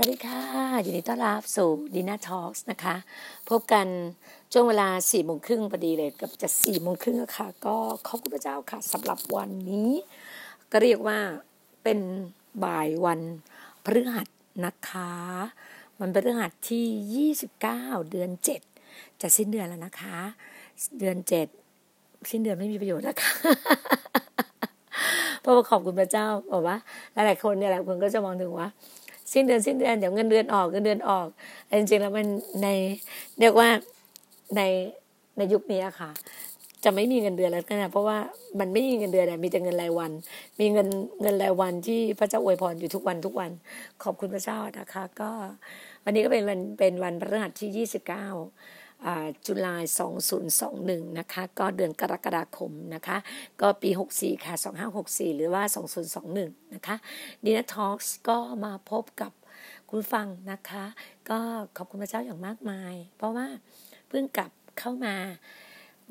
สวัสดีค่ะยินดีต้อนรับสู่ Dinner Talks นะคะพบกันช่วงเวลา 4:30 น.พอดีเลยกับจะ 4:30 น.ค่ะก็ขอบคุณพระเจ้าค่ะสำหรับวันนี้ก็เรียกว่าเป็นบ่ายวันพฤหัสนะคะมันเป็นพฤหัสที่29เดือน7จะสิ้นเดือนแล้วนะคะเดือน7สิ้นเดือนไม่มีประโยชน์นะคะเพราะว่าขอบคุณพระเจ้าบอกว่าหลายๆคนเนี่ยหลายคนก็จะมองถึงว่าสิ้นเดือนเดี๋ยวเงินเดือนออกจริงๆแล้วมันในเรียกว่าในยุคนี้อะค่ะจะไม่มีเงินเดือนแล้วนะเพราะว่ามันไม่มีเงินเดือนมีแต่เงินรายวันมีเงินรายวันที่พระเจ้าอวยพรอยู่ทุกวันขอบคุณพระเจ้านะคะก็วันนี้ก็เป็นวันพฤหัสที่ 29 ตุลาคม 2021นะคะก็เดือนกรกฎาคมนะคะก็ปี64ค่ะ2564หรือว่า2021นะคะ Dinner Talks ก็มาพบกับคุณฟังนะคะก็ขอบคุณพระเจ้าอย่างมากมายเพราะว่าเพิ่งกลับเข้ามา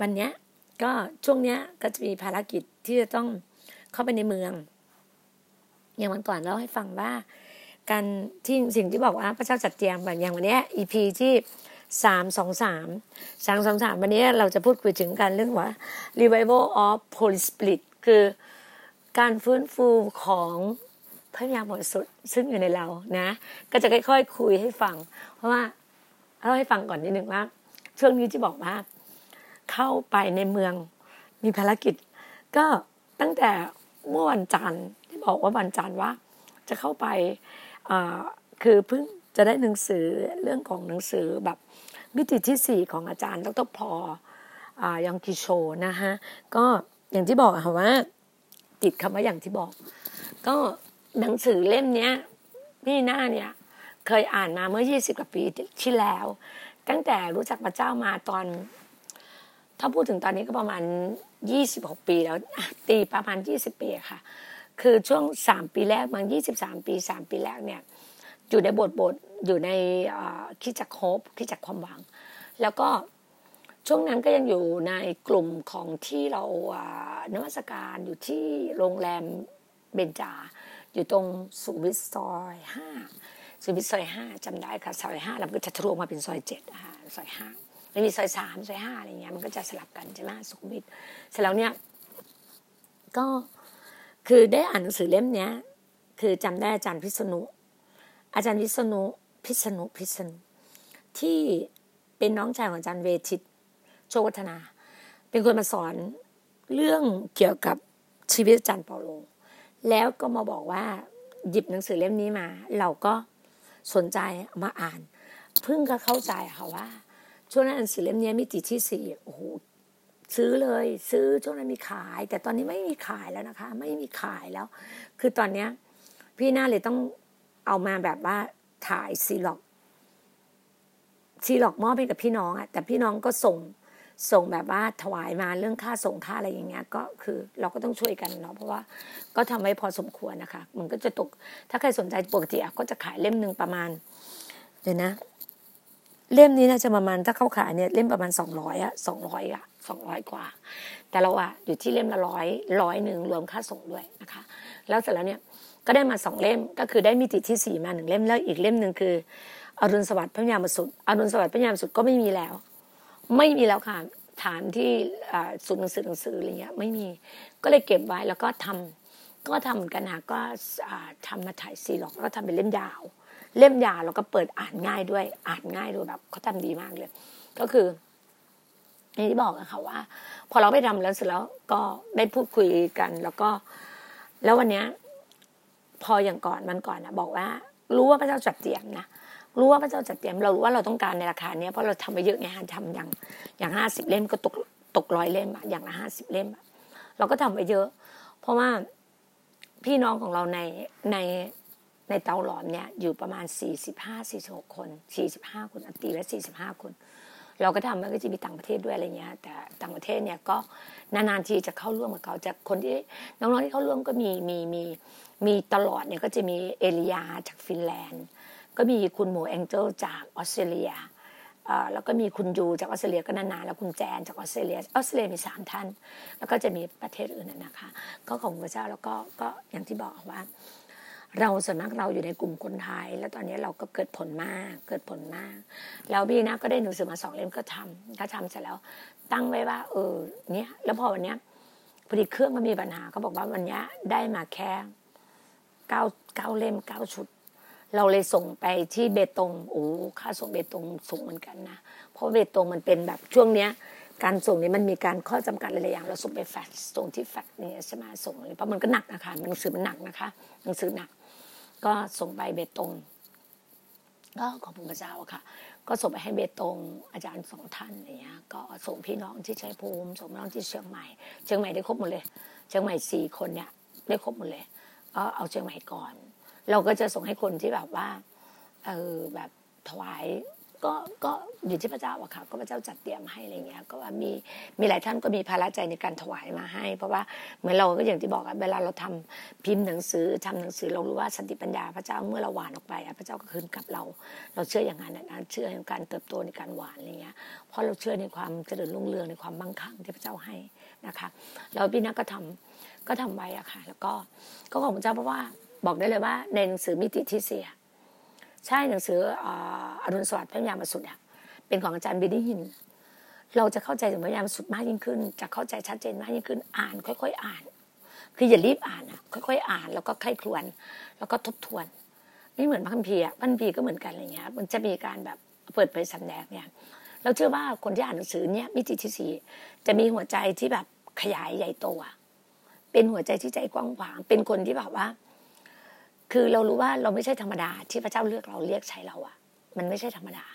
วันเนี้ยก็ช่วงเนี้ยก็จะมีภารกิจที่จะต้องเข้าไปในเมืองอย่างวันก่อนเล่าให้ฟังว่าการที่สิ่งที่บอกว่าพระเจ้าจัดเตรียมแบบอย่างวันเนี้ย EP ที่323วันนี้เราจะพูดคุยถึงการเรื่องว่า Revival of Holy Spirit คือการฟื้นฟูของพระวิญญาณบริสุทธิ์ซึ่งอยู่ในเรานะก็จะค่อยๆคุยให้ฟังเพราะว่าเล่าให้ฟังก่อนนิดนึงว่าช่วงนี้ที่บอกว่าเข้าไปในเมืองมีภารกิจก็ตั้งแต่เมื่อวันจันทร์ที่บอกว่าวันจันทร์ว่าจะเข้าไปคือเพิ่งจะได้หนังสือเรื่องของหนังสือแบบมิติที่4ของอาจารย์ดร.พอยองกิโชนะฮะก็อย่างที่บอกค่ะว่าติดคำว่าอย่างที่บอกก็หนังสือเล่มนี้พี่หน้าเนี่ยเคยอ่านมาเมื่อ20กว่าปีที่แล้วตั้งแต่รู้จักพระเจ้ามาตอนถ้าพูดถึงตอนนี้ก็ประมาณ26ปีแล้วตีประมาณ20ปีค่ะคือช่วง3ปีแรกมัน23ปี3ปีแรกเนี่ยอยู่ในบทอยู่ในคริสตจักรโฮปคริสตจักรความหวังแล้วก็ช่วงนั้นก็ยังอยู่ในกลุ่มของที่เรานมัสการอยู่ที่โรงแรมเบญจาอยู่ตรงสุวิทซอย5สุวิทซอย5จำได้ค่ะซอย5แล้วมันก็จะทะลุมาเป็นซอย7นะคะซอย5ไม่มีซอย3ซอย5อะไรเงี้ยมันก็จะสลับกันใช่ไหมสุขุมวิทเสร็จแล้วเนี่ยก็คือได้อ่านหนังสือเล่มเนี้ยคือจำได้อาจารย์พิษณุที่เป็นน้องชายของอาจารย์เวทิตโชควัฒนาเป็นคนมาสอนเรื่องเกี่ยวกับชีวิตอาจารย์เปาโลแล้วก็มาบอกว่าหยิบหนังสือเล่มนี้มาเราก็สนใจมาอ่านเพิ่งก็เข้าใจค่ะว่าช่วงนั้นหนังสือเล่มนี้มิติที่4โอ้โหซื้อช่วงนั้นมีขายแต่ตอนนี้ไม่มีขายแล้วนะคะไม่มีขายแล้วคือตอนเนี้ยพี่น่าเลยต้องเอามาแบบว่าถ่ายซีล็อกมอบให้กับพี่น้องอ่ะแต่พี่น้องก็ส่งแบบว่าถวายมาเรื่องค่าส่งค่าอะไรอย่างเงี้ยก็คือเราก็ต้องช่วยกันเนาะเพราะว่าก็ทำให้พอสมควรนะคะมันก็จะตกถ้าใครสนใจปกติอ่ะก็จะขายเล่มนึงประมาณเดี๋ยวนะเล่มนี้น่าจะประมาณถ้าเข้าขายเนี่ยเล่มประมาณ200กว่าแต่เราอ่ะอยู่ที่เล่มละ100รวมค่าส่งด้วยนะคะแล้วเสร็จแล้วเนี่ยก็ได้มา2เล่มก็คือได้มิติที่4มา1เล่มแล้วอีกเล่มนึงคืออรุณสวัสดิ์พระญาณสุดอรุณสวัสดิ์พระญาณสุดก็ไม่มีแล้วค่ะฐานที่ศูนย์หนังสืออะไรเงี้ยไม่มีก็เลยเก็บไว้แล้วก็ทำเหมือนกันค่ะก็ทำมาถ่ายซีล็อกแล้วก็ทำเป็นเล่มยาวแล้วก็เปิดอ่านง่ายด้วยแบบเขาทำดีมากเลยก็คืออย่างที่บอกอะค่ะว่าพอเราไปทำแล้วเสร็จแล้วก็ได้พูดคุยกันแล้ววันเนี้ยพออย่างก่อนมันก่อนนะบอกว่ารู้ว่าพระเจ้าจัดเตรียมนะรู้ว่าพระเจ้าจัดเตรียมเรารู้ว่าเราต้องการในราคาเนี้ยเพราะเราทำไปเยอะไงทำอย่าง50เล่มก็ตก100เล่มอะอย่างละ50เล่มอะเราก็ทำไปเยอะเพราะว่าพี่น้องของเราในเตาหลอมเนี่ยอยู่ประมาณ45คนตีและ45คนเราก็ทำแล้วก็จะมีต่างประเทศด้วยอะไรเงี้ยแต่ต่างประเทศเนี่ยก็นานๆทีจะเข้าร่วมกับเขาจะคนที่น้องๆที่เข้าร่วมก็มีตลอดเนี่ยก็จะมีเอลียาจากฟินแลนด์ก็มีคุณโมแองเจิลจากออสเตรเลียแล้วก็มีคุณยูจากออสเตรเลียก็นานๆแล้วคุณแจนจากออสเตรเลียมี3ท่านแล้วก็จะมีประเทศอื่นนะคะก็ของพระเจ้าแล้วก็อย่างที่บอกว่า เราส่วนมากเราอยู่ในกลุ่มคนไทยแล้วตอนนี้เราก็เกิดผลมากแล้วพี่นะก็ได้หนังสือมา2เล่มก็ทำเสร็จแล้วตั้งไว้ว่าเนี่ยแล้วพอวันเนี้ยพอดีเครื่องมันมีปัญหาเขาบอกว่าวันนี้ได้มาแค่9เล่ม9ชุดเราเลยส่งไปที่เบตงค่าส่งเบตงสูงเหมือนกันนะเพราะเบตงมันเป็นแบบช่วงเนี้ยการส่งนี้มันมีการข้อจำกัดหลายอย่างเราส่งไปแฟกซ์ส่งที่แฟกซ์เนี่ยใช่ไหมส่งเพราะมันก็หนักนะคะหนังสือมันหนักนะคะหนังสือหนักก็ส่งไปเบตงก็ขอบคุณพระเจ้าค่ะก็ส่งไปให้เบตงอาจารย์สองท่านอะไรเงี้ยก็ส่งพี่น้องที่ชัยภูมิส่งน้องที่เชียงใหม่เชียงใหม่ได้ครบหมดเลยเชียงใหม่4คนเนี่ยได้ครบหมดเลยก็เอาเชียงใหม่ก่อนเราก็จะส่งให้คนที่แบบว่าแบบถวายก็อยู่ที่พระเจ้าอะค่ะก็พระเจ้าจัดเตรียมให้อะไรเงี้ยก็ว่ามีหลายท่านก็มีภาระใจในการถวายมาให้เพราะว่าเหมือนเราก็อย่างที่บอกอะเวลาเราทำพิมพ์หนังสือทำหนังสือเรารู้ว่าสันติปัญญาพระเจ้าเมื่อเราหวานออกไปอะพระเจ้าก็คืนกลับเราเชื่ออย่างนั้นนะเชื่อในการเติบโตในการหวานอะไรเงี้ยเพราะเราเชื่อในความเจริญรุ่งเรืองในความมั่งคั่งที่พระเจ้าให้นะคะแล้วพี่นักก็ทำไว้อะค่ะแล้วก็ของพระเจ้าเพราะว่าบอกได้เลยว่าในหนังสือมิติที่เสียใช่หนังสืออรุณสวัสดิ์พระญาณสุดเนี่ยเป็นของอาจารย์บินิหินเราจะเข้าใจถึงพระญาณสุดมากยิ่งขึ้นจะเข้าใจชัดเจนมากยิ่งขึ้นอ่านค่อยๆอ่านคืออย่ารีบอ่านนะค่อยๆอ่านแล้วก็ใคร่ครวญแล้วก็ทบทวนไม่เหมือนพระคัมภีร์อ่ะพระคัมภีร์ก็เหมือนกันอะไรเงี้ยมันจะมีการแบบเปิดเผยสัมแดงเนี่ยเราเชื่อว่าคนที่อ่านหนังสือเนี่ยมิติที่สี่จะมีหัวใจที่แบบขยายใหญ่โตเป็นหัวใจที่ใจกว้างขวางเป็นคนที่แบบว่าคือเรารู้ว่าเราไม่ใช่ธรรมดาที่พระเจ้าเลือกเราเรียกใช้เราอ่ะมันไม่ใช่ธรรมดา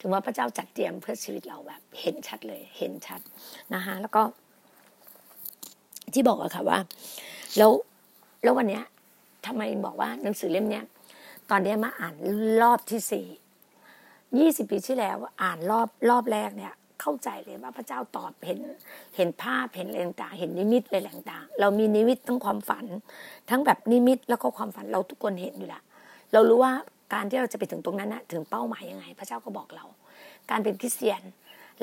ถึงว่าพระเจ้าจัดเตรียมเพื่อชีวิตเราแบบเห็นชัดเลยเห็นชัดนะคะแล้วก็ที่บอกอะค่ะว่าแล้ววันเนี้ยทำไมบอกว่าหนังสือเล่มเนี้ยตอนนี้มาอ่านรอบที่สี่20ปีที่แล้วอ่านรอบแรกเนี่ยเข้าใจเลยว่าพระเจ้าตอบเห็นภาพเห็นอะไรต่างเห็นนิมิตอะไรต่างเรามีนิมิตทั้งความฝันทั้งแบบนิมิตแล้วก็ความฝันเราทุกคนเห็นอยู่ละเรารู้ว่าการที่เราจะไปถึงตรงนั้นนะถึงเป้าหมายยังไงพระเจ้าก็บอกเราการเป็นคริสเตียน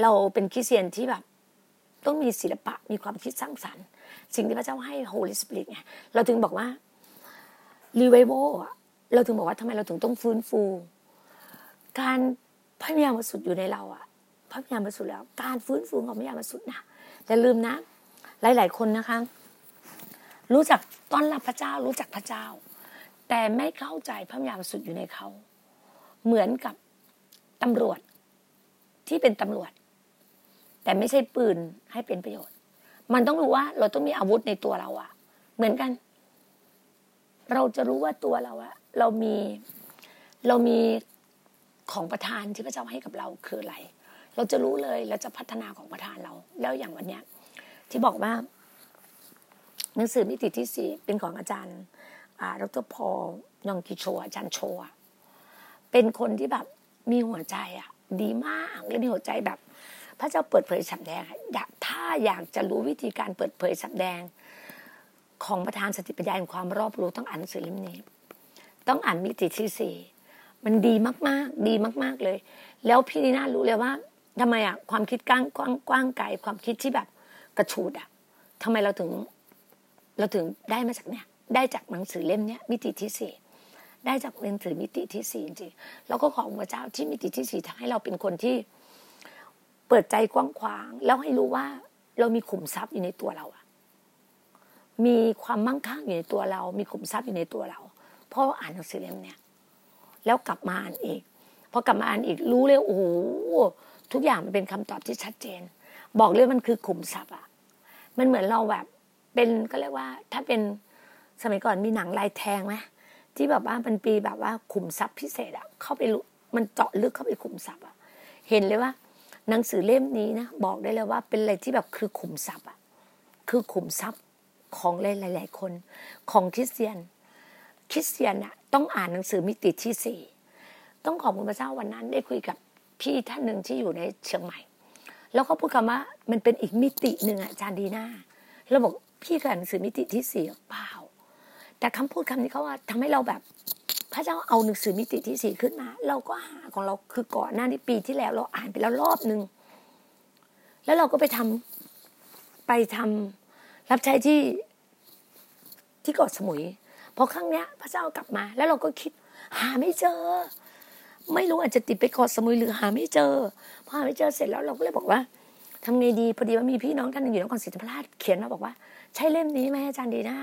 เราเป็นคริสเตียนที่แบบต้องมีศิลปะมีความคิดสร้างสรรค์สิ่งที่พระเจ้าให้ Holy Spirit ไงเราถึงบอกว่า Revival เราถึงบอกว่าทำไมเราถึงต้องฟื้นฟูการพยายามสุดอยู่ในเราอะพระญาณบริสุทธิ์แล้วการฟื้นฟูของพระญาณบริสุทธิ์นะอย่าลืมนะหลายๆคนนะคะรู้จักต้อนรับพระเจ้ารู้จักพระเจ้าแต่ไม่เข้าใจพระญาณบริสุทธิ์อยู่ในเขาเหมือนกับตำรวจที่เป็นตำรวจแต่ไม่ใช่ปืนให้เป็นประโยชน์มันต้องรู้ว่าเราต้องมีอาวุธในตัวเราอะเหมือนกันเราจะรู้ว่าตัวเราอะเรามีของประทานที่พระเจ้าให้กับเราคืออะไรเราจะรู้เลยเราจะพัฒนาของประธานเราแล้วอย่างวันเนี้ยที่บอกว่าหนังสือมิติที่สี่เป็นของอาจารย์ดร.พอลยองกิโชอาจารย์โชเป็นคนที่แบบมีหัวใจอ่ะดีมากและมีหัวใจแบบพระเจ้าเปิดเผยสัมแดงถ้าอยากจะรู้วิธีการเปิดเผยสัมแดงของประธานสติปัญญาในความรอบรู้ต้องอ่านหนังสือเล่มนี้ต้องอ่านมิติที่สี่มันดีมากๆดีมากๆเลยแล้วพี่นีน่ารู้เลยว่าทำไมอะความคิดกว้างไกลความคิดที่แบบกระชูดอะทำไมเราถึงได้มาจากเนี่ยได้จากหนังสือเล่มเนี้ยมิติที่สี่ได้จากหนังสือมิติที่สี่จริงแล้วก็ขอบพระเจ้าที่มิติที่สี่ทำให้เราเป็นคนที่เปิดใจกว้างขวางแล้วให้รู้ว่าเรามีขุมทรัพย์อยู่ในตัวเราอะมีความมั่งคั่งอยู่ในตัวเรามีขุมทรัพย์อยู่ในตัวเราเพราะอ่านหนังสือเล่มเนี้ยแล้วกลับมาอ่านอีกพอกลับมาอ่านอีกรู้เลยโอ้โหทุกอย่างมันเป็นคำตอบที่ชัดเจนบอกเลยมันคือขุมทรัพย์อ่ะมันเหมือนเราแบบเป็นก็เรียกว่าถ้าเป็นสมัยก่อนมีหนังลายแทงไหมที่แบบว่ามันปีแบบว่าขุมทรัพย์พิเศษอ่ะเข้าไปมันเจาะลึกเข้าไปขุมทรัพย์อ่ะเห็นเลยว่าหนังสือเล่มนี้นะบอกได้เลยว่าเป็นอะไรที่แบบคือขุมทรัพย์อ่ะคือขุมทรัพย์ของหลายๆคนของคริสเตียนอ่ะต้องอ่านหนังสือมิติที่สี่ต้องขอบคุณพระเจ้าวันนั้นได้คุยกับพี่ท่านหนึ่งที่อยู่ในเชียงใหม่แล้วเขาพูดคำว่ามันเป็นอีกมิติหนึ่งอาจารย์ดีน่าเราบอกพี่อ่านหนังสือมิติที่สี่เปล่าแต่คำพูดคำนี้เขาว่าทำให้เราแบบพระเจ้าเอาหนังสือมิติที่สี่ขึ้นมาเราก็หาของเราคือก่อนหน้านี้ปีที่แล้วเราอ่านไปแล้วรอบนึงแล้วเราก็ไปทำรับใช้ที่เกาะสมุย พอครั้งเนี้ยพระเจ้ากลับมาแล้วเราก็คิดหาไม่เจอไม่รู้อาจจะติดไปเกาะสมุยหรือหาไม่เจอพอหาไม่เจอเสร็จแล้วเราก็เลยบอกว่าทำไงดีพอดีว่ามีพี่น้องท่านนึงอยู่นครศรีธรรมราชเขียนมาบอกว่าใช่เล่มนี้ไหมอาจารย์ดีน่า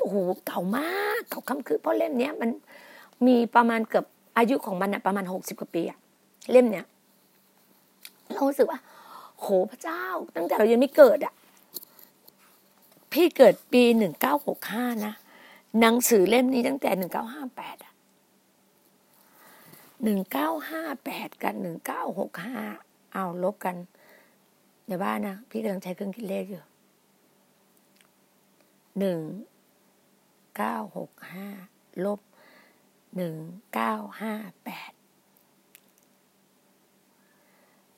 โอ้โหเก่ามากเก่าคำคือเพราะเล่มเนี้ยมันมีประมาณเกือบอายุของมันนะประมาณ60กว่าปีอะเล่มเนี้ยเรารู้สึกว่าโหพระเจ้าตั้งแต่เรายังไม่เกิดอะพี่เกิดปี1965นะหนังสือเล่มนี้ตั้งแต่1958อะ1958กับ1965เอาลบกันในบ้านนะพี่กำลังใช้เครื่องคิดเลขอยู่1965ลบ1958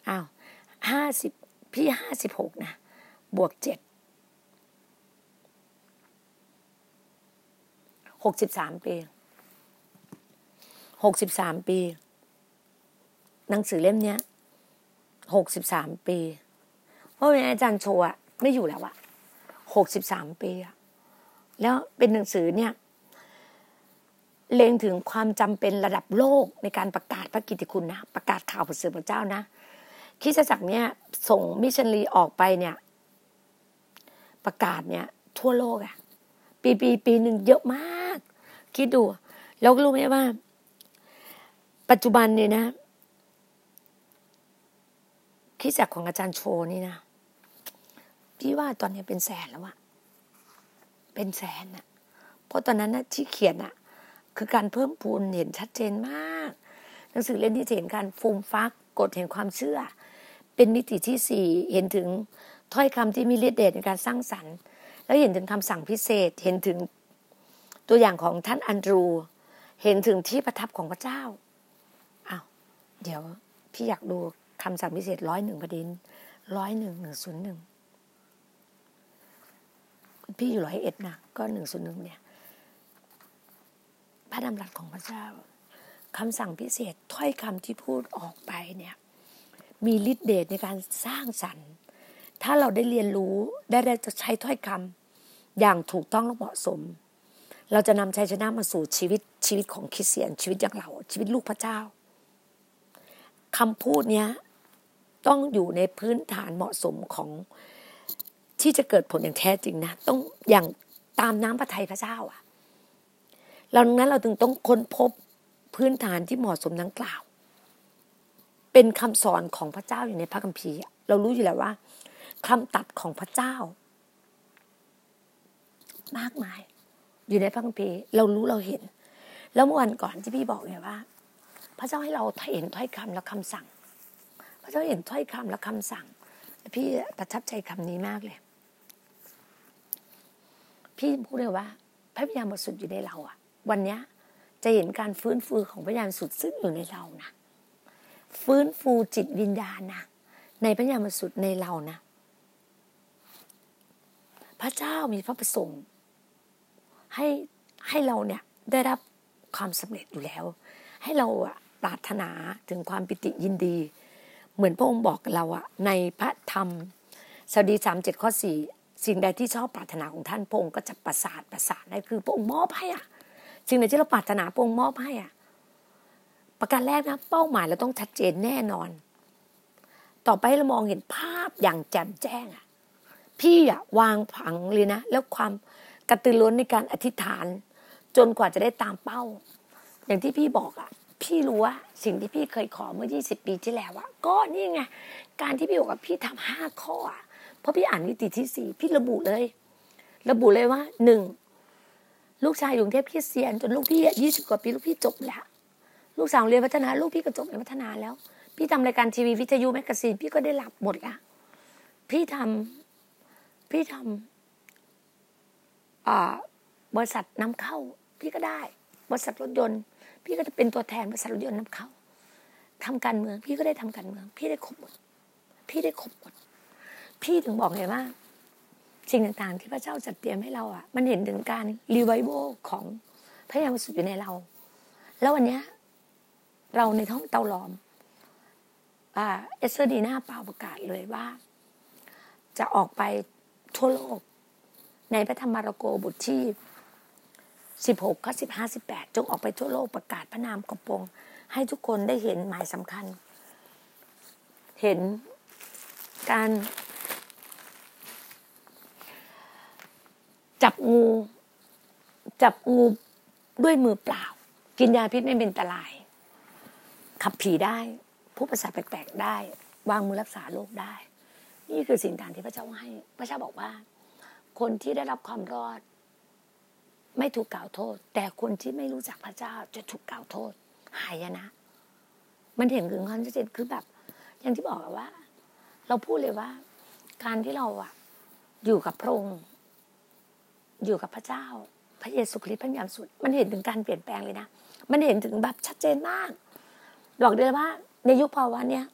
อ้าว50พี่56นะบวก7 63ปีหนังสือเล่มเนี้ย63ปีเพราะอาจารย์โชอ่ะไม่อยู่แล้วอ่ะ63ปีอ่ะแล้วเป็นหนังสือเนี่ยเล็งถึงความจำเป็นระดับโลกในการประกาศพระกิตติคุณนะประกาศข่าวประเสริฐพระเจ้านะคริสตจักรเนี่ยส่งมิชชันนารีออกไปเนี่ยประกาศเนี่ยทั่วโลกอ่ะปีนึงเยอะมากคิดดูแล้วรู้ไหมว่าปัจจุบันเนี่ยนะคริสตจักรของอาจารย์โชนี่นะพี่ว่าตอนนี้เป็นแสนแล้วอะเป็นแสนอะเพราะตอนนั้นนะที่เขียนอะคือการเพิ่มพูนเห็นชัดเจนมากหนังสือเล่มที่เห็นการฟูมฟักกฎแห่งความเชื่อเป็นมิติที่สี่เห็นถึงถ้อยคำที่มีฤทธิ์เดชในการสร้างสรรค์แล้วเห็นถึงคำสั่งพิเศษเห็นถึงตัวอย่างของท่านอันดรูเห็นถึงที่ประทับของพระเจ้าอ้าวเดี๋ยวพี่อยากดูคำสั่งพิเศษ101ประเด็น101 101พี่อยู่101นะก็101เนี่ยพระดำรัสของพระเจ้าคำสั่งพิเศษถ้อยคำที่พูดออกไปเนี่ยมีฤทธิ์เดชในการสร้างสรรค์ถ้าเราได้เรียนรู้ได้จะใช้ถ้อยคำอย่างถูกต้องและเหมาะสมเราจะนำชัยชนะมาสู่ชีวิตของคริสเตียนชีวิตอย่างเราชีวิตลูกพระเจ้าคำพูดเนี้ยต้องอยู่ในพื้นฐานเหมาะสมของที่จะเกิดผลอย่างแท้จริงนะต้องอย่างตามน้ำพระทัยพระเจ้าอ่ะเราดังนั้นเราถึงต้องค้นพบพื้นฐานที่เหมาะสมดังกล่าวเป็นคำสอนของพระเจ้าอยู่ในพระคัมภีร์เรารู้อยู่แล้วว่าคำตัดของพระเจ้ามากมายอยู่ในพระคัมภีร์เรารู้เราเห็นแล้วเมื่อวันก่อนที่พี่บอกไงว่าพระเจ้าให้เราเห็นถ้อยคำและคำสั่งพระเจ้าเห็นถ้อยคำและคำสั่งพี่ประทับใจคำนี้มากเลยพี่พูดเลยว่าพระวิญญาณบริสุทธิ์อยู่ในเราอ่ะวันนี้จะเห็นการฟื้นฟูของพระวิญญาณบริสุทธิ์ซึ่งอยู่ในเรานะฟื้นฟูจิตวิญญาณนะในพระวิญญาณบริสุทธิ์ในเรานะพระเจ้ามีพระประสงค์ให้เราเนี่ยได้รับความสำเร็จอยู่แล้วให้เราปรารถนาถึงความปิติยินดีเหมือนพระองค์บอกเราอ่ะในพระธรรมสดุดี37ข้อ4สิ่งใดที่ชอบปรารถนาของท่านพระองค์ก็จะประสาทนั่นคือพระองค์มอบให้อ่ะสิ่งใดที่เราปรารถนาพระองค์มอบให้อ่ะประการแรกนะเป้าหมายเราต้องชัดเจนแน่นอนต่อไปเรามองเห็นภาพอย่างแจ่มแจ้งอ่ะพี่อ่ะวางผังเลยนะแล้วความกระตือรือร้นในการอธิษฐานจนกว่าจะได้ตามเป้าอย่างที่พี่บอกอ่ะพี่รู้ว่าสิ่งที่พี่เคยขอเมื่อ20ปีที่แล้วอ่ะก็นี่ไงการที่พี่บอกว่าพี่ทำ5ข้ออ่ะเพราะพี่อ่านมิติที่4พี่ระบุเลยว่า1ลูกชายอยู่กรุงเทพคริสเตียนจนลูกพี่20กว่าปีลูกพี่จบแล้วลูกสาวเรียนพัฒนาลูกพี่ก็จบเรียนพัฒนาแล้วพี่ทำรายการทีวีวิทยุแมกกาซีนพี่ก็ได้รับหมดละพี่ทำบริษัทนำเข้าพี่ก็ได้บริษัทรถยนต์พี่ก็จะเป็นตัวแทนบริษัทรถยนต์นำเข้าทำการเมืองพี่ก็ได้ทำการเมืองพี่ได้ครบหมดพี่ถึงบอกไงว่าสิ่งต่างๆที่พระเจ้าจัดเตรียมให้เราอ่ะมันเห็นถึงการรีไวโวของพระยามสุดอยู่ในเราแล้ววันนี้เราในท้องเตาหลอมเอสเตอร์ดีน่าเป่าประกาศเลยว่าจะออกไปทั่วโลกในพระธรรมมาระโกบทที่ 16ข้อ15 18จงออกไปทั่วโลกประกาศพระนามของพระองค์ให้ทุกคนได้เห็นหมายสำคัญเห็นการจับงูด้วยมือเปล่ากินยาพิษไม่เป็นอันตรายขับผีได้พูดภาษาแปลกๆได้วางมือรักษาโรคได้นี่คือสิ่งต่างที่พระเจ้าให้พระเจ้าบอกว่าคนที่ได้รับความรอดไม่ถูกกล่าวโทษแต่คนที่ไม่รู้จักพระเจ้าจะถูกกล่าวโทษหายนะมันเห็นถึงความชัดเจนคือแบบอย่างที่บอกว่าเราพูดเลยว่าการที่เราอะอยู่กับพระองค์อยู่กับพระเจ้าพระเยซูคริสต์พระยามสุดมันเห็นถึงการเปลี่ยนแปลงเลยนะมันเห็นถึงแบบชัดเจนมากบอกได้เลยว่าในยุคภาวะเนี้ย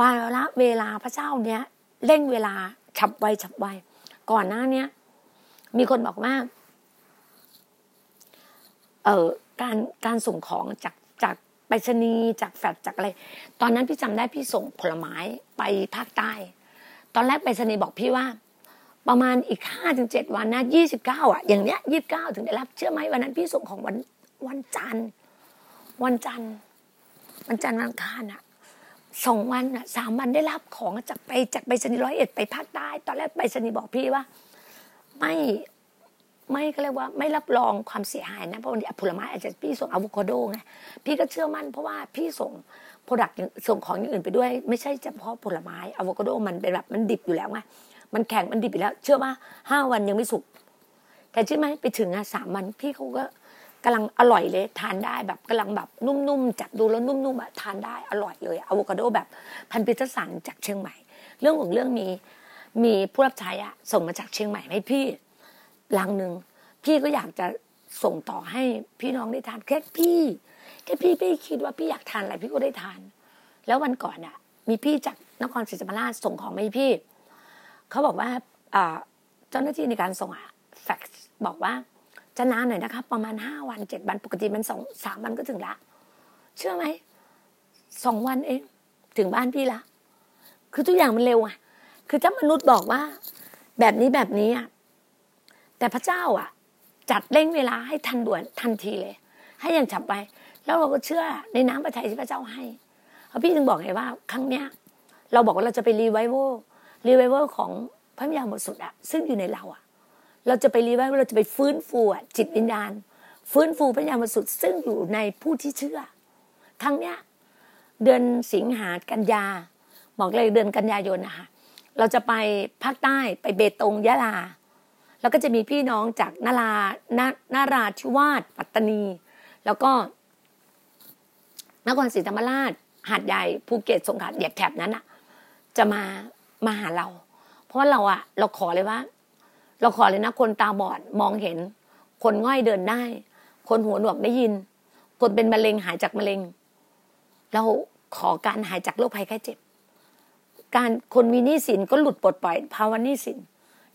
วาระเวลาพระเจ้าเนี้ยเร่งเวลาฉับไวก่อนหน้าเนี้ยมีคนบอกว่าการส่งของจากไปรษณีย์จากแฟลชจากอะไรตอนนั้นพี่จำได้พี่ส่งผลไม้ไปภาคใต้ตอนแรกไปรษณีย์บอกพี่ว่าประมาณอีก 5-7 วันนะ29อ่ะอย่างเนี้ย29ถึงได้รับเชื่อไหมวันนั้นพี่ส่งของวันจันทร์วันอังคารน่ะ2วันน่ะ3วันได้รับของจากไปรษณีย์101ไปภาคใต้ตอนแรกไปรษณีย์บอกพี่ว่าไม่ก็เรียกว่าไม่รับรองความเสียหายนะเพราะวันนี้ผลไม้อาจจะพี่ส่งอะโวคาโดไงพี่ก็เชื่อมั่นเพราะว่าพี่ส่งโปรดักต์ส่งของอย่างอื่นไปด้วยไม่ใช่เฉพาะผลไม้อะโวคาโดมันเป็นแบบมันดิบอยู่แล้วไงมันแข็งมันดิบอยู่แล้วเชื่อว่า5วันยังไม่สุกแต่ใช่ไหมไปถึงอ่ะ3วันพี่เขาก็กำลังอร่อยเลยทานได้แบบกำลังแบบนุ่มๆจับดูแล้วนุ่มๆอ่ะทานได้อร่อยเลยอะโวคาโดแบบพันธุ์พิเศษสั่งจากเชียงใหม่เรื่องของเรื่องมีผู้รับใช้อ่ะส่งมาจากเชียงใหม่ให้พี่ลังนึงพี่ก็อยากจะส่งต่อให้พี่น้องได้ทานแค่พี่ไม่คิดว่าพี่อยากทานอะไรพี่ก็ได้ทานแล้ววันก่อนอ่ะมีพี่จากนครศรีธรรมราชส่งของมาให้พี่เขาบอกว่าเจ้าหน้าที่ในการส่งอ่ะแฟกซ์บอกว่าจะนานหน่อยนะคะประมาณ5วัน7วันปกติมัน2 3วันก็ถึงละเชื่อไหม2วันเองถึงบ้านพี่ละคือทุกอย่างมันเร็วอ่ะคือถ้ามนุษย์บอกว่าแบบนี้อ่ะแต่พระเจ้าอ่ะจัดเร่งเวลาให้ทันด่วนทันทีเลยให้อย่างฉับไวแล้วเราก็เชื่อในน้ำพระทัยที่พระเจ้าให้เพราะพี่ถึงบอกไงว่าครั้งเนี้ยเราบอกว่าเราจะไปรีไวเวอร์ของพระวิญญาณบริสุทธิ์อ่ะซึ่งอยู่ในเราอ่ะเราจะไปรีไวเวอร์เราจะไปฟื้นฟูอ่ะจิตวิญญาณฟื้นฟูพระวิญญาณบริสุทธิ์ซึ่งอยู่ในผู้ที่เชื่อครั้งเนี้ยเดือนสิงหาคมกันยาบอกเลยเดือนกันยายนนะคะเราจะไปภาคใต้ไปเบตงยะลาแล้วก็จะมีพี่น้องจากนราธิวาสปัตตานีแล้วก็นครศรีธรรมราชหาดใหญ่ภูเก็ตสงขลาแถบนั้นน่ะจะมาหาเราเพราะเราอ่ะเราขอเลยนะคนตาบอดมองเห็นคนง่อยเดินได้คนหูหนวกได้ยินคนเป็นมะเร็งหายจากมะเร็งเราขอการหายจากโรคภัยไข้เจ็บการคนมีหนี้สินก็หลุดปลดปล่อยภาวะหนี้สิน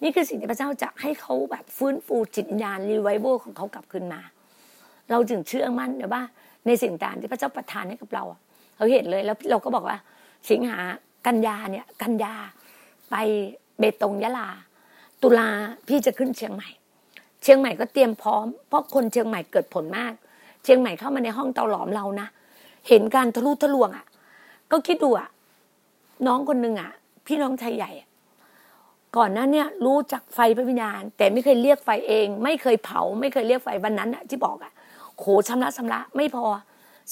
นี่คือสิ่งที่พระเจ้าจะให้เขาแบบฟื้นฟูจิตวิญญาณรีไวเวอร์ของเขากลับคืนมาเราจึงเชื่อมั่นนะว่าในสิ่งต่างที่พระเจ้าประทานให้กับเราเราเห็นเลยแล้วเราก็บอกว่าสิงหากันยาไปเบตงยะลาตุลาพี่จะขึ้นเชียงใหม่ก็เตรียมพร้อมเพราะคนเชียงใหม่เกิดผลมากเชียงใหม่เข้ามาในห้องเตาหลอมเรานะเห็นการทะลุทะลวงอ่ะก็คิดดูอ่ะน้องคนนึงอ่ะพี่น้องชายใหญ่ก่อนหน้าเนี่ยรู้จักไฟพระวิญญาณแต่ไม่เคยเรียกไฟเองไม่เคยเผาไม่เคยเรียกไฟวันนั้นที่บอกอ่ะโหชำระไม่พอ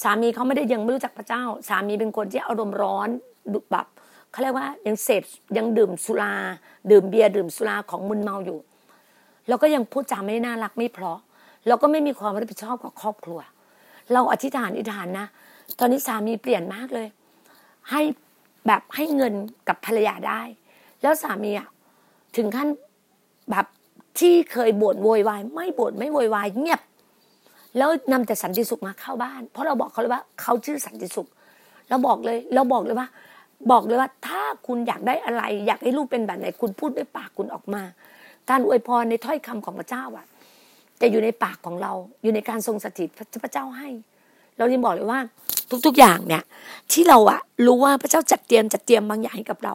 สามีเขาไม่ได้ยังไม่รู้จักพระเจ้าสามีเป็นคนที่อารมณ์ร้อนแบบเขาเรียกว่ายังเสพยังดื่มสุราดื่มเบียร์ดื่มสุราของมึนเมาอยู่แล้วก็ยังพูดจาไม่น่ารักไม่เพราะแล้วก็ไม่มีความรับผิดชอบกับครอบครัวเราอธิษฐานนะตอนนี้สามีเปลี่ยนมากเลยให้แบบให้เงินกับภรรยาได้แล้วสามีอ่ะถึงขั้นแบบที่เคยบ่นโวยวายไม่บ่นไม่โวยวายเงียบแล้วนำแต่สันติสุขมาเข้าบ้านเพราะเราบอกเขาเลยว่าเขาชื่อสันติสุขเราบอกเลยว่าถ้าคุณอยากได้อะไรอยากให้ลูกเป็นแบบไหนคุณพูดด้วยปากคุณออกมาการอวยพรในถ้อยคำของพระเจ้าอ่ะจะอยู่ในปากของเราอยู่ในการทรงสถิตพระเจ้าให้เรายังบอกเลยว่าทุกๆอย่างเนี่ยที่เราอ่ะรู้ว่าพระเจ้าจัดเตรียมบางอย่างให้กับเรา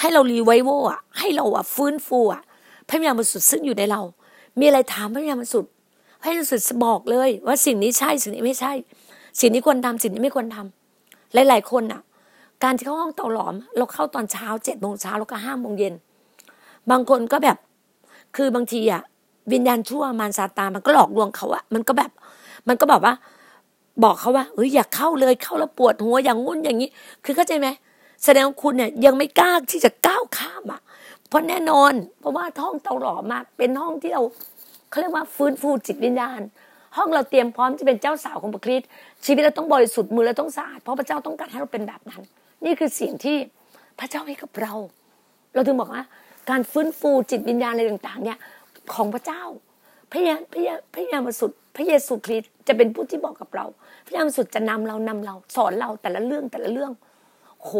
ให้เรารีไวโวอ่ะให้เราอ่ะฟื้นฟูอ่ะพระวิญญาณบริสุทธิ์ซึ่งอยู่ในเรามีอะไรถามพระวิญญาณบริสุทธิ์พ ให้รู้สึกบอกเลยว่าสิ่งนี้ใช่สิ่งนี้ไม่ใช่สิ่งนี้ควรทำสิ่งนี้ไม่ควรทำหลายๆคนอ่ะการที่เข้าห้องเตาหลอมเราเข้าตอนเช้า 7:00 น.แล้วก็5:00 น.เย็นบางคนก็แบบคือบางทีอ่ะวิญญาณชั่วมารซาตานมันก็หลอกลวงเขาอ่ะมันก็บอกว่าบอกเขาว่าเฮ้ยอย่าเข้าเลยเข้าแล้วปวดหัวอย่างงุ่นอย่างนี้คือเข้าใจไหมแสดงว่าคุณเนี่ยยังไม่กล้าที่จะก้าวข้ามอ่ะเพราะแน่นอนเพราะว่าห้องเตาหลอมมาเป็นห้องที่เราเขาเรียกว่าฟื้นฟูจิตวิญญาณห้องเราเตรียมพร้อมจะเป็นเจ้าสาวของพระคริสต์ชีวิตเราต้องบริสุทธิ์มือเราต้องสะอาดเพราะพระเจ้าต้องการให้เราเป็นแบบนั้นนี่คือสิ่งที่พระเจ้าให้กับเราเราถึงบอกว่าการฟื้นฟูจิตวิญญาณอะไรต่างๆเนี่ยของพระเจ้าพระยามาสุดพระเยซูคริสต์จะเป็นผู้ที่บอกกับเราพระยามาสุดจะนำเราสอนเราแต่ละเรื่องโห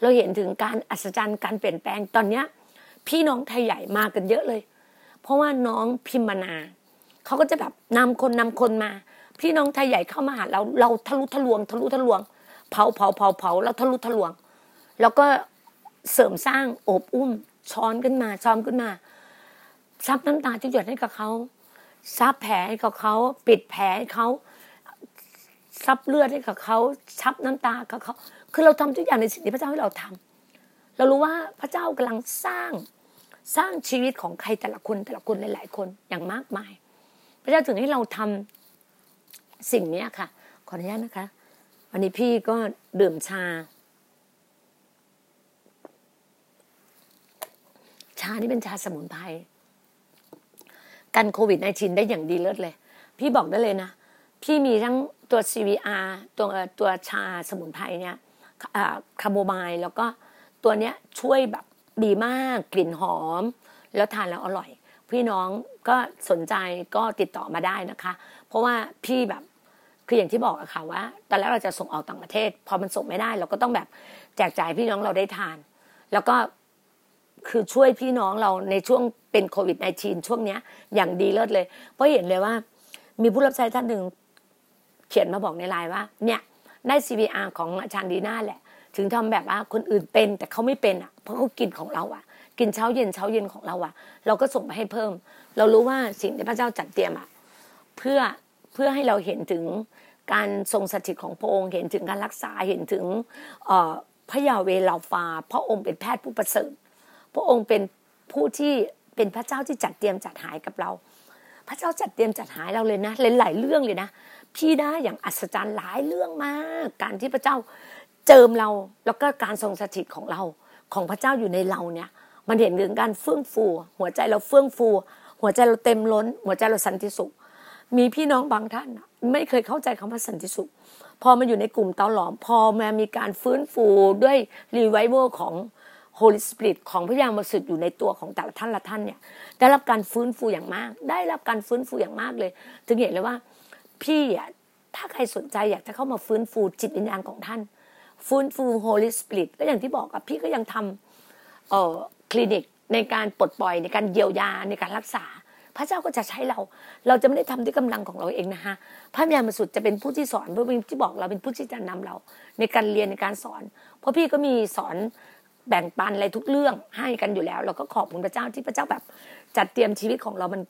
เราเห็นถึงการอัศจรรย์การเปลี่ยนแปลงตอนเนี้ยพี่น้องไทยใหญ่มากันเยอะเลยเพราะว่าน้องพิมนาเขาก็จะแบบนำคนมาพี่น้องไทยใหญ่เข้ามาหาเราทะลุทะลวงเผาแล้วทะลุทะลวงแล้วก็เสริมสร้างอบอุ้มช้อมขึ้นมาซับน้ำตาที่หยดให้กับเขาซับแผลให้กับเขาปิดแผลให้เขาซับเลือดให้กับเขาซับน้ำตากับเขาคือเราทำทุกอย่างในสิ่งที่พระเจ้าให้เราทำเรารู้ว่าพระเจ้ากำลังสร้างชีวิตของใครแต่ละคนหลายๆคนอย่างมากมายพระเจ้าถึงให้เราทำสิ่งนี้ค่ะขออนุญาตนะคะวันนี้พี่ก็ดื่มชานี่เป็นชาสมุนไพรกันโควิด-19 ได้อย่างดีเลิศเลยพี่บอกได้เลยนะพี่มีทั้งตัว CVR ตัวชาสมุนไพรเนี่ยคาโมไมล์แล้วก็ตัวเนี้ยช่วยแบบดีมากกลิ่นหอมแล้วทานแล้วอร่อยพี่น้องก็สนใจก็ติดต่อมาได้นะคะเพราะว่าพี่แบบคืออย่างที่บอกอะค่ะว่าตอนแรกเราจะส่งออกต่างประเทศพอมันส่งไม่ได้เราก็ต้องแบบแจกจ่ายพี่น้องเราได้ทานแล้วก็คือช่วยพี่น้องเราในช่วงเป็นโควิด-19 ช่วงเนี้ยอย่างดีเลิศเลยเพราะเห็นเลยว่ามีผู้รับใช้ท่านหนึ่งเขียนมาบอกในไลน์ว่าเนี่ยได้ CVR ของอาจารย์ดีน่าแหละถึงทำแบบว่าคนอื่นเป็นแต่เขาไม่เป็นอ่ะเพราะเขากินของเราอ่ะกินเช้าเย็นของเราอ่ะเราก็ส่งไปให้เพิ่มเรารู้ว่าสิ่งที่พระเจ้าจัดเตรียมอ่ะเพื่อให้เราเห็นถึงการทรงสถิตของพระองค์เห็นถึงการรักษาเห็นถึงพระยาเวห์ลาฟาพระองค์เป็นแพทย์ผู้ประเสริฐพระองค์เป็นผู้ที่เป็นพระเจ้าที่จัดเตรียมจัดหายกับเราพระเจ้าจัดเตรียมจัดหายเราเลยนะหลายเรื่องเลยนะพี่ได้อย่างอัศจรรย์หลายเรื่องมากการที่พระเจ้าเจิมเราแล้วก็การทรงสถิตของเราของพระเจ้าอยู่ในเราเนี่ยมันเห็นถึงการเฟื่องฟูหัวใจเราเฟื่องฟูหัวใจเราเต็มล้นหัวใจเราสันติสุขมีพี่น้องบางท่านไม่เคยเข้าใจคำว่าสันติสุขพอมาอยู่ในกลุ่มเตาหลอมพอมามีการฟื้นฟูด้วย Revival ของ Holy Spirit ของพระยามาสุดอยู่ในตัวของแต่ละท่านเนี่ยได้รับการฟื้นฟูอย่างมากได้รับการฟื้นฟูอย่างมากเลยถึงเห็นเลยว่าพี่อ่ะถ้าใครสนใจอยากจะเข้ามาฟื้นฟูจิตวิญญาณของท่านฟื้นฟู Holy Spirit ก็อย่างที่บอกกับพี่ก็ยังทำคลินิกในการปลดปล่อยในการเยียวยาในการรักษาพระเจ้าก็จะใช้เราจะไม่ได้ทำด้วยกำลังของเราเองนะคะพระวิญญาณบริสุทธิ์จะเป็นผู้ที่สอนผู้ที่บอกเราเป็นผู้ที่จะนำเราในการเรียนในการสอนเพราะพี่ก็มีสอนแบ่งปันอะไรทุกเรื่องให้กันอยู่แล้วเราก็ขอบคุณพระเจ้าที่พระเจ้าแบบจัดเตรียมชีวิตของเรามัน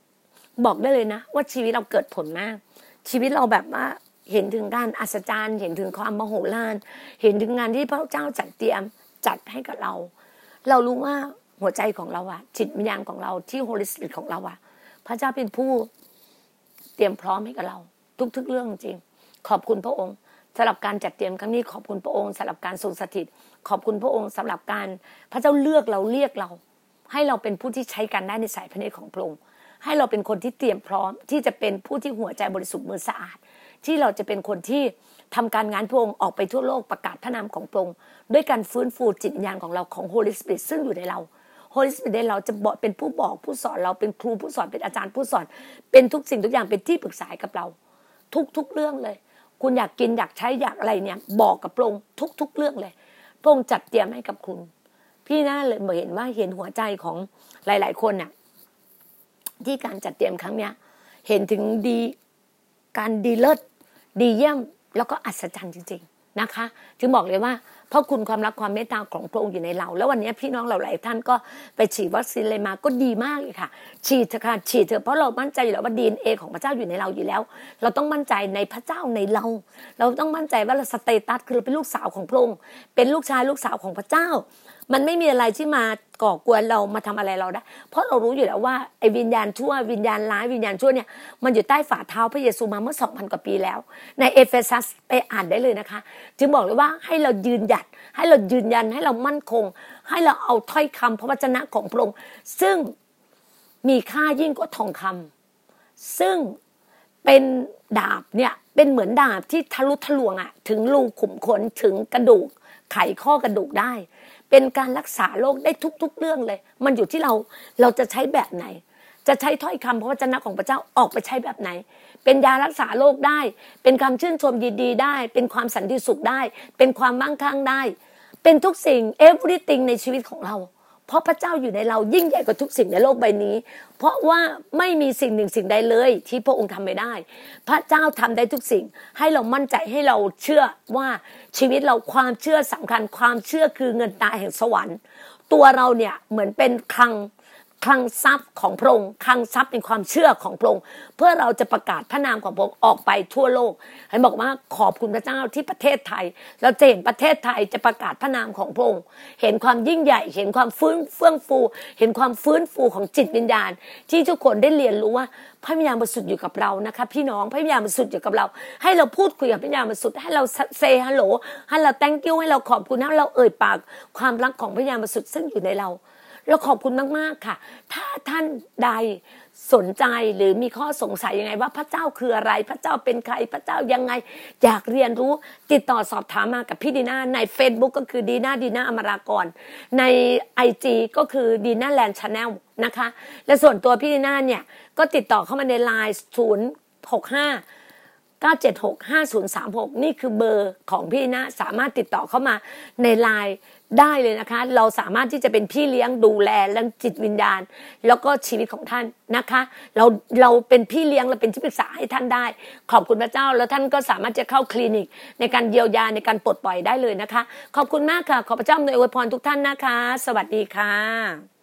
บอกได้เลยนะว่าชีวิตเราเกิดผลมากชีวิตเราแบบว่าเห็นถึงการอัศจรรย์เห็นถึงความมโหฬารเห็นถึงงานที่พระเจ้าจัดเตรียมจัดให้กับเราเรารู้ว่าหัวใจของเราอะจิตวิญญาณของเราที่ Holy Spirit ของเราอะพระเจ้าเป็นผู้เตรียมพร้อมให้กับเราทุกๆเรื่องจริงขอบคุณพระองค์สำหรับการจัดเตรียมครั้งนี้ขอบคุณพระองค์สำหรับการทรงสถิตขอบคุณพระองค์สำหรับการพระเจ้าเลือกเราเรียกเราให้เราเป็นผู้ที่ใช้กันได้ในสายพระเนตรของพระองค์ให้เราเป็นคนที่เตรียมพร้อมที่จะเป็นผู้ที่หัวใจบริสุทธิ์มือสะอาดที่เราจะเป็นคนที่ทำการงานพระองค์ออกไปทั่วโลกประกาศพระนามของพระองค์ด้วยการฟื้นฟูจิตวิญญาณของเราของ Holy Spirit ซึ่งอยู่ในเรา Holy Spirit ในเราจะเป็นผู้บอกผู้สอนเราเป็นครูผู้สอนเป็นอาจารย์ผู้สอนเป็นทุกสิ่งทุกอย่างเป็นที่ปรึกษากับเราทุกๆเรื่องเลยคุณอยากกินอยากใช้อยากอะไรเนี่ยบอกกับพระองค์ทุกๆเรื่องเลยพระองค์จัดเตรียมให้กับคุณพี่น่าเลยเห็นว่าเห็นหัวใจของหลายๆคนน่ะที่การจัดเตรียมครั้งเนี้ยเห็นถึงดีการดีเลิศดีเยี่ยมแล้วก็อัศจรรย์จริง นะคะถึงบอกเลยว่าเพราะคุณความรักความเมตตาของพระองค์อยู่ในเราแล้ววันนี้พี่น้องเราหลายท่านก็ไปฉีดวัคซีนเลยมาก็ดีมากเลยค่ะฉีดเถอะค่ะฉีดเถอะเพราะเรามั่นใจอยู่แล้วว่า DNA ของพระเจ้าอยู่ในเราอยู่แล้วเราต้องมั่นใจในพระเจ้าในเราเราต้องมั่นใจว่าเราสเตตัสคือเราเป็นลูกสาวของพระองค์เป็นลูกชายลูกสาวของพระเจ้ามันไม่มีอะไรที่มาก่อกวนเรามาทำอะไรเราได้เพราะเรารู้อยู่แล้วว่าไอ้วิญญาณชั่ววิญญาณร้ายวิญญาณชั่วเนี่ยมันอยู่ใต้ฝ่าเท้าพระเยซูมาเมื่อ 2,000 กว่าปีแล้วในเอเฟซัสไปอ่านได้เลยนะคะจึงบอกเลยว่าให้เรายืนหยัดให้เรายืนยันให้เรามั่นคงให้เราเอาถ้อยคำพระวจนะของพระองค์ซึ่งมีค่ายิ่งกว่าทองคำซึ่งเป็นดาบเนี่ยเป็นเหมือนดาบที่ทะลุทะลวงอะถึงรูขุมขนถึงกระดูกไขข้อกระดูกได้เป็นการรักษาโรคได้ทุกๆเรื่องเลยมันอยู่ที่เราจะใช้แบบไหนจะใช้ถ้อยคำพระวจนะของพระเจ้าออกไปใช้แบบไหนเป็นยารักษาโรคได้เป็นความชื่นชมดีๆได้เป็นความสันติสุขได้เป็นความมั่งคั่งได้เป็นทุกสิ่ง everything ในชีวิตของเราเพราะพระเจ้าอยู่ในเรายิ่งใหญ่กว่าทุกสิ่งในโลกใบนี้เพราะว่าไม่มีสิ่งหนึ่งสิ่งใดเลยที่พระองค์ทำไม่ได้พระเจ้าทำได้ทุกสิ่งให้เรามั่นใจให้เราเชื่อว่าชีวิตเราความเชื่อสำคัญความเชื่อคือเงินตาแห่งสวรรค์ตัวเราเนี่ยเหมือนเป็นคลังทรัพย์ของพระองค์คลังทรัพย์เป็นความเชื่อของพระองค์เพื่อเราจะประกาศพระนามของพระองค์ออกไปทั่วโลกให้บอกว่าขอบคุณพระเจ้าที่ประเทศไทยเราจะเห็นประเทศไทยจะประกาศพระนามของพระองค์เห็นความยิ่งใหญ่เห็นความเฟื่องฟูเห็นความฟื้นฟูของจิตวิญญาณที่ทุกคนได้เรียนรู้ว่าพระวิญญาณบริสุทธิ์อยู่กับเรานะคะพี่น้องพระวิญญาณบริสุทธิ์อยู่กับเราให้เราพูดคุยกับพระวิญญาณบริสุทธิ์ให้เราเซฮัลโหลให้เรา thank you ให้เราขอบคุณให้เราเอ่ยปากความรักของพระวิญญาณบริสุทธิ์ซึ่งอยู่ในเราเราขอบคุณมากๆค่ะถ้าท่านใดสนใจหรือมีข้อสงสัยยังไงว่าพระเจ้าคืออะไรพระเจ้าเป็นใครพระเจ้ายังไงอยากเรียนรู้ติดต่อสอบถามมากับพี่ดีน่าใน Facebook ก็คือดีน่าอมรากรใน IG ก็คือดีน่าแลนด์ Channel นะคะและส่วนตัวพี่ดีน่าเนี่ยก็ติดต่อเข้ามาใน LINE 065 976 5036นี่คือเบอร์ของพี่นะสามารถติดต่อเข้ามาใน LINE ได้เลยนะคะเราสามารถที่จะเป็นพี่เลี้ยงดูแลเรื่องจิตวิญญาณแล้วก็ชีวิตของท่านนะคะเราเป็นพี่เลี้ยงเราเป็นที่ปรึกษาให้ท่านได้ขอบคุณพระเจ้าแล้วท่านก็สามารถจะเข้าคลินิกในการเยียวยาในการปลดปล่อยได้เลยนะคะขอบคุณมากค่ะขอพระเจ้าอวยพรทุกท่านนะคะสวัสดีค่ะ